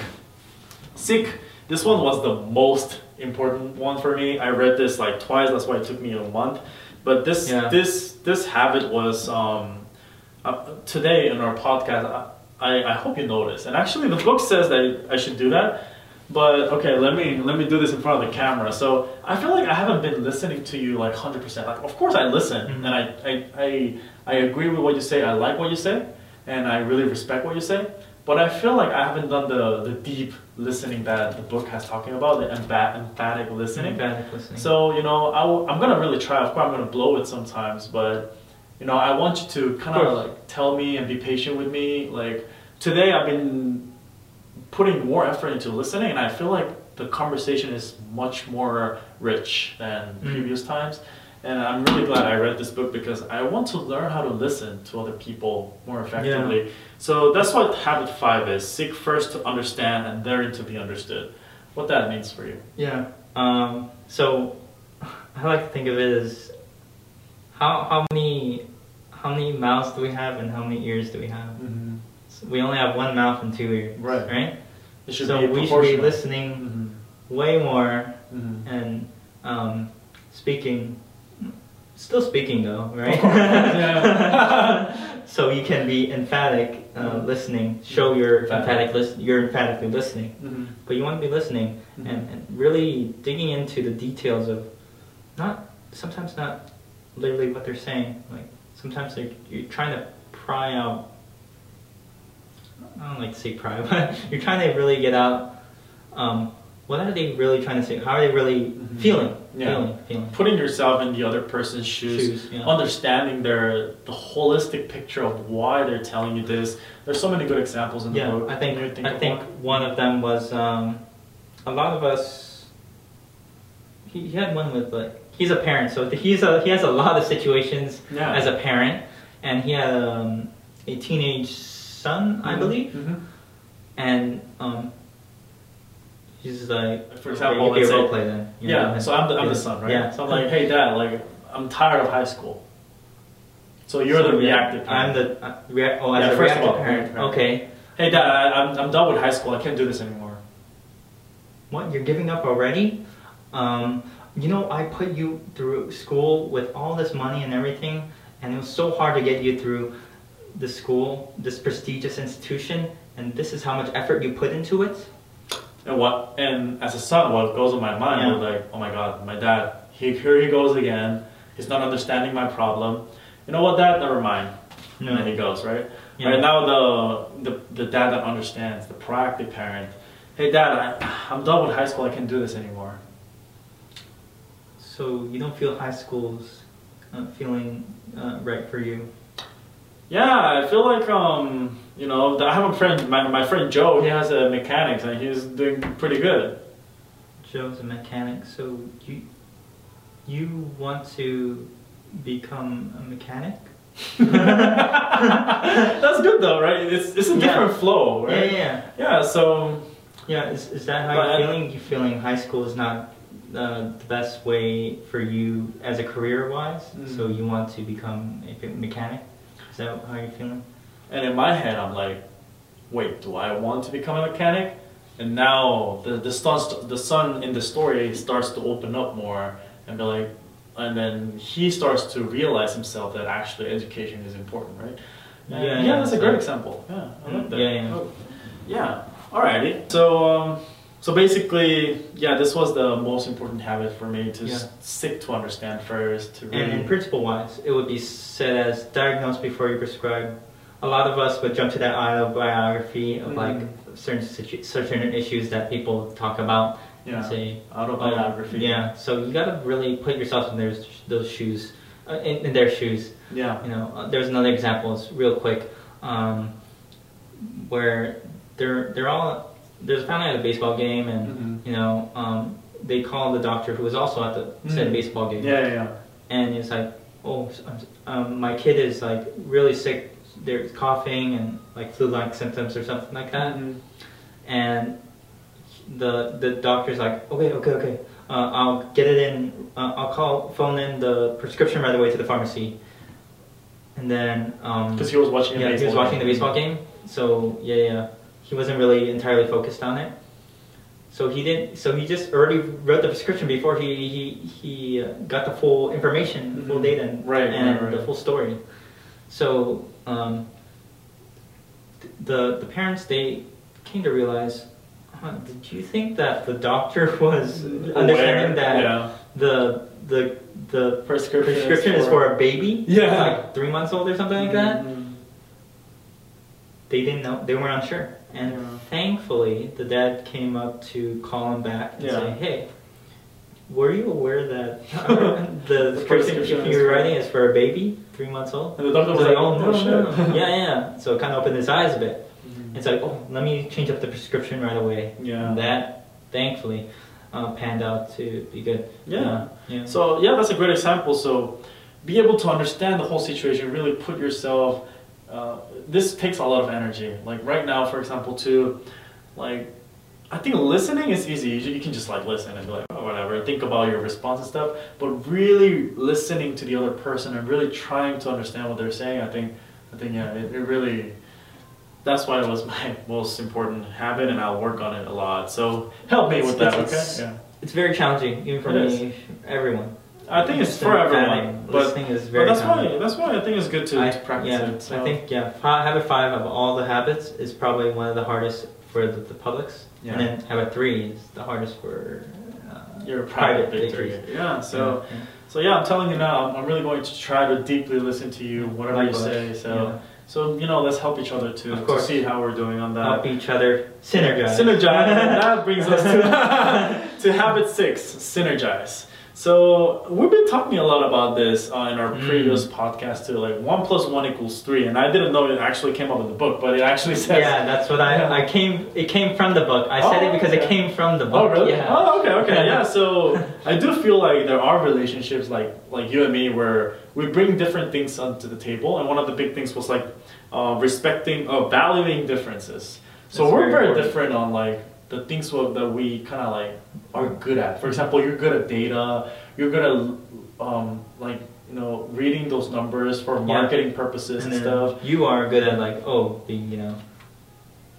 Seek. This one was the most important one for me. I read this like twice. That's why it took me a month. But this yeah. this this habit was. Um, Uh, today in our podcast, I, I hope you notice. And actually, the book says that I should do that. But okay, let me let me do this in front of the camera. So I feel like I haven't been listening to you like one hundred percent. Like, of course, I listen mm-hmm. and I, I I I agree with what you say. I like what you say, and I really respect what you say. But I feel like I haven't done the the deep listening that the book has talking about, the emph- emphatic listening. Emphatic listening. So you know, I w- I'm gonna really try. Of course, I'm gonna blow it sometimes, but. You know, I want you to kind of like tell me and be patient with me. Like today I've been putting more effort into listening, and I feel like the conversation is much more rich than mm-hmm. previous times. And I'm really glad I read this book because I want to learn how to listen to other people more effectively. Yeah. So that's what habit five is. Seek first to understand and therein to be understood. What that means for you. Yeah. Um, so I like to think of it as how, how many how many mouths do we have and how many ears do we have? Mm-hmm. So we only have one mouth and two ears. Right. Right? It should so be we should be listening mm-hmm. way more mm-hmm. and um, speaking. Still speaking though, right? So you can be emphatic uh, listening, show your emphatic listen, you're emphatically listening, mm-hmm. but you want to be listening mm-hmm. and, and really digging into the details of not sometimes not literally what they're saying. Like sometimes they're, you're trying to pry out. I don't like to say pry, but you're trying to really get out. Um, What are they really trying to say? How are they really feeling? Yeah. Feeling, feeling. Putting yourself in the other person's shoes, shoes yeah. understanding their the holistic picture of why they're telling you this. There's so many good examples in the yeah, book. I think, think I of think one? one of them was um, a lot of us. He, he had one with like he's a parent, so he's a he has a lot of situations yeah. as a parent, and he had um, a teenage son, I mm-hmm. believe, mm-hmm. and. Um, He's like, for example, okay, let's say, play then, you yeah. know? So I'm the I'm the son, right? Yeah. So I'm like, hey, Dad, like I'm tired of high school. So you're so the reactive. Parent. I'm the uh, react. Oh, yeah, as a reactive all, parent. Right. Okay. Hey, Dad, I, I'm I'm done with high school. I can't do this anymore. What? You're giving up already? Um, you know, I put you through school with all this money and everything, and it was so hard to get you through the school, this prestigious institution, and this is how much effort you put into it. And what and as a son, what goes in my mind was yeah. like, oh my God, my dad, he, here he goes again. He's not understanding my problem. You know what, Dad? Never mind. Yeah. And then he goes, right? Yeah. Right now, the, the the dad that understands, the proactive parent. Hey, Dad, I, I'm done with high school. I can't do this anymore. So you don't feel high school's uh, feeling uh, right for you? Yeah, I feel like um. You know, I have a friend, my, my friend Joe, he has a mechanics and he's doing pretty good. Joe's a mechanic, so you, you want to become a mechanic? That's good though, right? It's, it's a yeah. different flow, right? Yeah, yeah, yeah. Yeah, so... Yeah, is, is that how you're feeling? You're feeling high school is not uh, the best way for you as a career-wise, mm. so you want to become a mechanic? Is that how you're feeling? And in my head, I'm like, wait, do I want to become a mechanic? And now the the son, the son in the story starts to open up more and be like, and then he starts to realize himself that actually education is important, right? And yeah, yeah, that's a great example. Yeah, I like that. Yeah, yeah. Oh, yeah. Alrighty. So, um, so basically, yeah, this was the most important habit for me to yeah. seek to understand first. To really... And principle-wise, it would be said as diagnose before you prescribe. A lot of us would jump to that autobiography of like mm-hmm. certain situ certain issues that people talk about. Yeah. And say, autobiography. Oh, yeah. So you gotta really put yourself in their, those shoes, uh, in, in their shoes. Yeah. You know, uh, there's another example, it's real quick, um, where they're they're all there's a family at a baseball game, and mm-hmm. you know um, they call the doctor who was also at the mm-hmm. said baseball game. Yeah, yeah, yeah. And it's like, oh, um, my kid is like really sick. They're coughing and like flu-like symptoms or something like that, mm-hmm. and the the doctor's like, okay, okay, okay, uh, I'll get it in. Uh, I'll call, phone in the prescription right away to the pharmacy, and then because um, he was watching, yeah, the baseball he was watching game. the baseball game, so yeah, yeah, he wasn't really entirely focused on it. So he didn't. So he just already wrote the prescription before he he he uh, got the full information, mm-hmm. full data, and, right, and right, right. the full story. So. Um, the the parents, they came to realize, huh, did you think that the doctor was aware, understanding that yeah. the the the prescription, prescription is, for, is for a baby, yeah, like three months old or something like that? Mm-hmm. They didn't know. They weren't unsure. And yeah. thankfully, the dad came up to call him back and yeah. say, hey, were you aware that the, the prescription you were writing is for a baby, three months old? And the doctor was like, oh, no, no, no. yeah, yeah. So it kind of opened his eyes a bit. Mm-hmm. It's like, oh, let me change up the prescription right away. Yeah. And that, thankfully, uh, panned out to be good. Yeah. yeah. So yeah, that's a great example. So be able to understand the whole situation, really put yourself, uh, this takes a lot of energy. Like right now, for example, to like, I think listening is easy. You can just like listen and be like, oh, whatever, think about your response and stuff. But really listening to the other person and really trying to understand what they're saying, I think, I think yeah, it, it really, that's why it was my most important habit, and I'll work on it a lot. So help me it's, with that, it's, okay? Yeah. It's very challenging, even for it me, is. everyone. I think it's for everyone, but, listening is very but that's common. why that's why I think it's good to, I, to practice yeah, it. So. I think yeah, habit five of all the habits is probably one of the hardest for the, the publics, yeah. and then habit three is the hardest for uh, your private, private victory. victory. Yeah, so yeah. so yeah, I'm telling you now, I'm, I'm really going to try to deeply listen to you, whatever Likewise. you say. So. Yeah. So, you know, let's help each other to, to see how we're doing on that. Help each other synergize. Synergize. And that brings us to, to habit six, synergize. So we've been talking a lot about this uh, in our mm. previous podcast too, like one plus one equals three. And I didn't know it actually came up in the book, but it actually says. Yeah, that's what I, yeah. I came, it came from the book. I oh, said it because okay. it came from the book. Oh, really? Yeah. Oh, okay, okay, yeah. So I do feel like there are relationships like, like you and me where we bring different things onto the table, and one of the big things was like uh, respecting, uh, valuing differences. So That's we're very, very different on like the things that we kind of like are good at. For example, you're good at data, you're good at um, like you know reading those numbers for marketing yeah. purposes and, and stuff. You are good at like oh being you know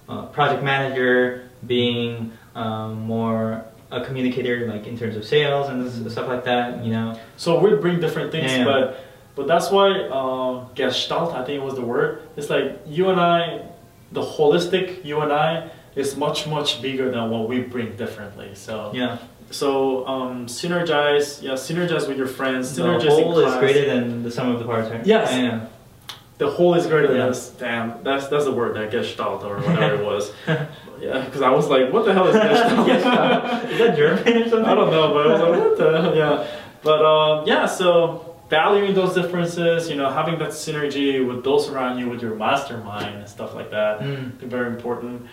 uh, project manager, being um, more. a communicator, like in terms of sales and stuff like that, you know. So we bring different things, yeah. but but that's why uh, Gestalt, I think was the word. It's like you and I, the holistic you and I is much much bigger than what we bring differently. So yeah. So um, synergize, yeah, synergize with your friends. Synergize the whole in class. is greater than the sum of the parts, right? Yes. Yeah. The whole is greater than us. Damn, that's that's the word, that Gestalt or whatever it was. Yeah, because I was like, what the hell is Gestalt? Is that German or something? I don't know, but I was like, what the hell? Yeah. But um, yeah, so valuing those differences, you know, having that synergy with those around you, with your mastermind and stuff like that, mm. very important.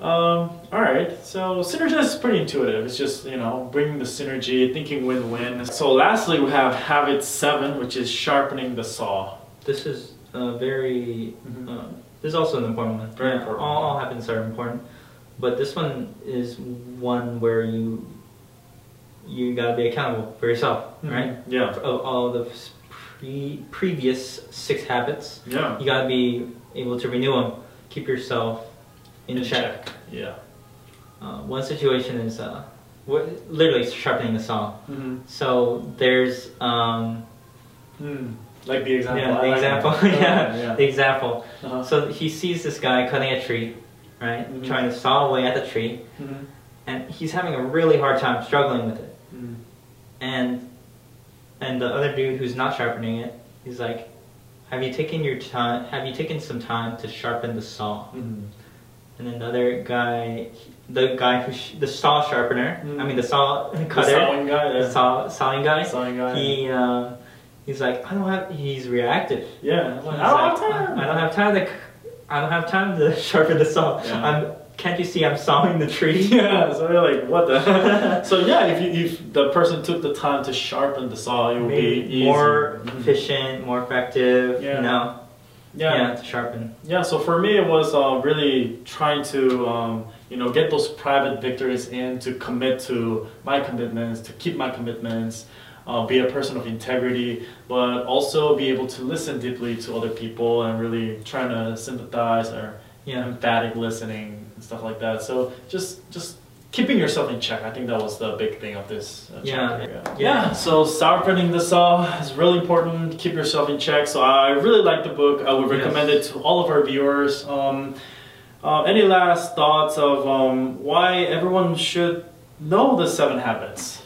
Um, all right, so synergize is pretty intuitive. It's just, you know, bringing the synergy, thinking win-win. So lastly, we have habit seven, which is sharpening the saw. This is... Uh, very. Mm-hmm. uh, this is also an important one. Very yeah, important. All, all habits are important, but this one is one where you you gotta be accountable for yourself, mm-hmm. right? Yeah. For, of all the pre previous six habits. Yeah. You gotta be able to renew them, keep yourself in, in check. check. Yeah. Uh, one situation is uh, what literally sharpening the saw. Mm-hmm. So there's um. Mm. Like the example. Yeah, the like example. yeah, yeah, yeah, the example. Uh-huh. So he sees this guy cutting a tree, right? Mm-hmm. Trying to saw away at the tree, mm-hmm. and he's having a really hard time struggling with it. Mm-hmm. And and the other dude who's not sharpening it, he's like, "Have you taken your time? Have you taken some time to sharpen the saw?" Mm-hmm. And then the other guy, the guy who sh the saw sharpener, mm-hmm. I mean the saw cutter, the sawing guy, yeah. the saw sawing guy, sawing guy. He. Yeah. Uh, He's like, I don't have. He's reactive. Yeah. Like, I don't like, have time. I, I don't have time to. I don't have time to sharpen the saw. Yeah. I'm. Can't you see I'm sawing the tree? Yeah. So you're like, what the? So yeah, if you, if the person took the time to sharpen the saw, it would Maybe be more easy. efficient, more effective. Yeah. You know. Yeah. Yeah. To sharpen. Yeah. So for me, it was uh, really trying to. Um, you know, get those private victories in, to commit to my commitments, to keep my commitments. Uh, be a person of integrity, but also be able to listen deeply to other people and really trying to sympathize or you know, emphatic listening and stuff like that. So just just keeping yourself in check. I think that was the big thing of this uh, chapter. Yeah. Yeah. yeah. So sharpening the saw is really important. Keep yourself in check. So I really like the book. I would recommend yes. it to all of our viewers. Um, uh, any last thoughts of um, why everyone should know the seven habits?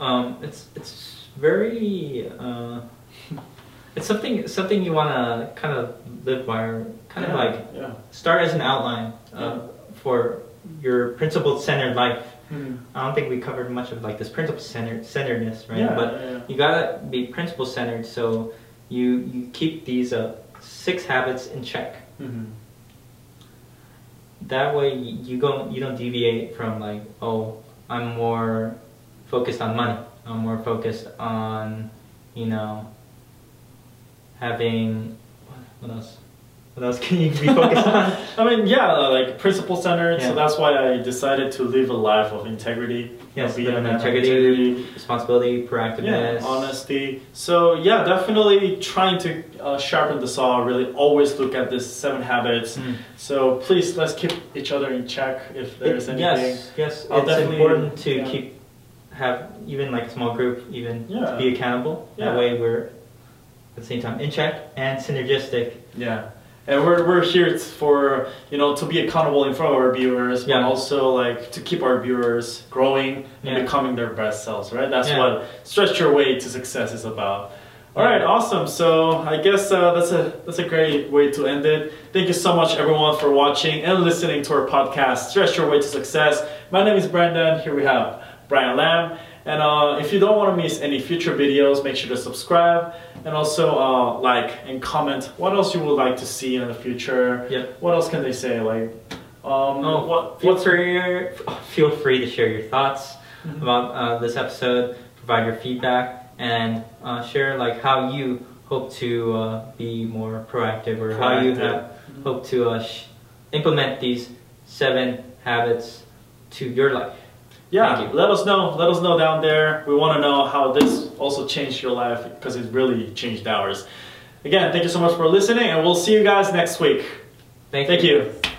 Um, it's it's. Very, uh, it's something something you want to kind of live by, or kind yeah, of like yeah. start as an outline uh, yeah. for your principle-centered life. Mm. I don't think we covered much of like this principle-centered centeredness, right? Yeah, but yeah, yeah. you gotta be principle-centered, so you you keep these uh, six habits in check. Mm-hmm. That way, you go you don't deviate from like oh. I'm more focused on money. I'm more focused on, you know, having, what else? What else can you be focused on? I mean, yeah, like principle-centered, yeah. So that's why I decided to live a life of integrity. Yes, live in integrity, integrity, responsibility, proactiveness. Yeah, honesty. So yeah, definitely trying to uh, sharpen the saw, really always look at this seven habits. Mm. So please, let's keep each other in check if there's it, anything. Yes, yes, I'll it's important to yeah. keep, have even like a small group, even yeah. to be accountable. Yeah. That way we're at the same time in check and synergistic. Yeah. And we're, we're here for, you know, to be accountable in front of our viewers, yeah. but also like to keep our viewers growing and yeah. becoming their best selves, right? That's yeah. what Stretch Your Way to Success is about. All right, awesome. So I guess uh, that's a that's a great way to end it. Thank you so much, everyone, for watching and listening to our podcast, Stretch Your Way to Success. My name is Brandon. Here we have Brian Lam. And uh, if you don't want to miss any future videos, make sure to subscribe and also uh, like and comment what else you would like to see in the future. Yep. What else can they say? Like, um, oh, what, feel, what free, feel free to share your thoughts mm-hmm. about uh, this episode, provide your feedback, and uh, share like how you hope to uh, be more proactive or proactive. how you have, mm-hmm. hope to uh, sh implement these seven habits to your life. Yeah, let us know. Let us know down there. We want to know how this also changed your life, because it really changed ours. Again, thank you so much for listening, and we'll see you guys next week. Thank you. Thank you.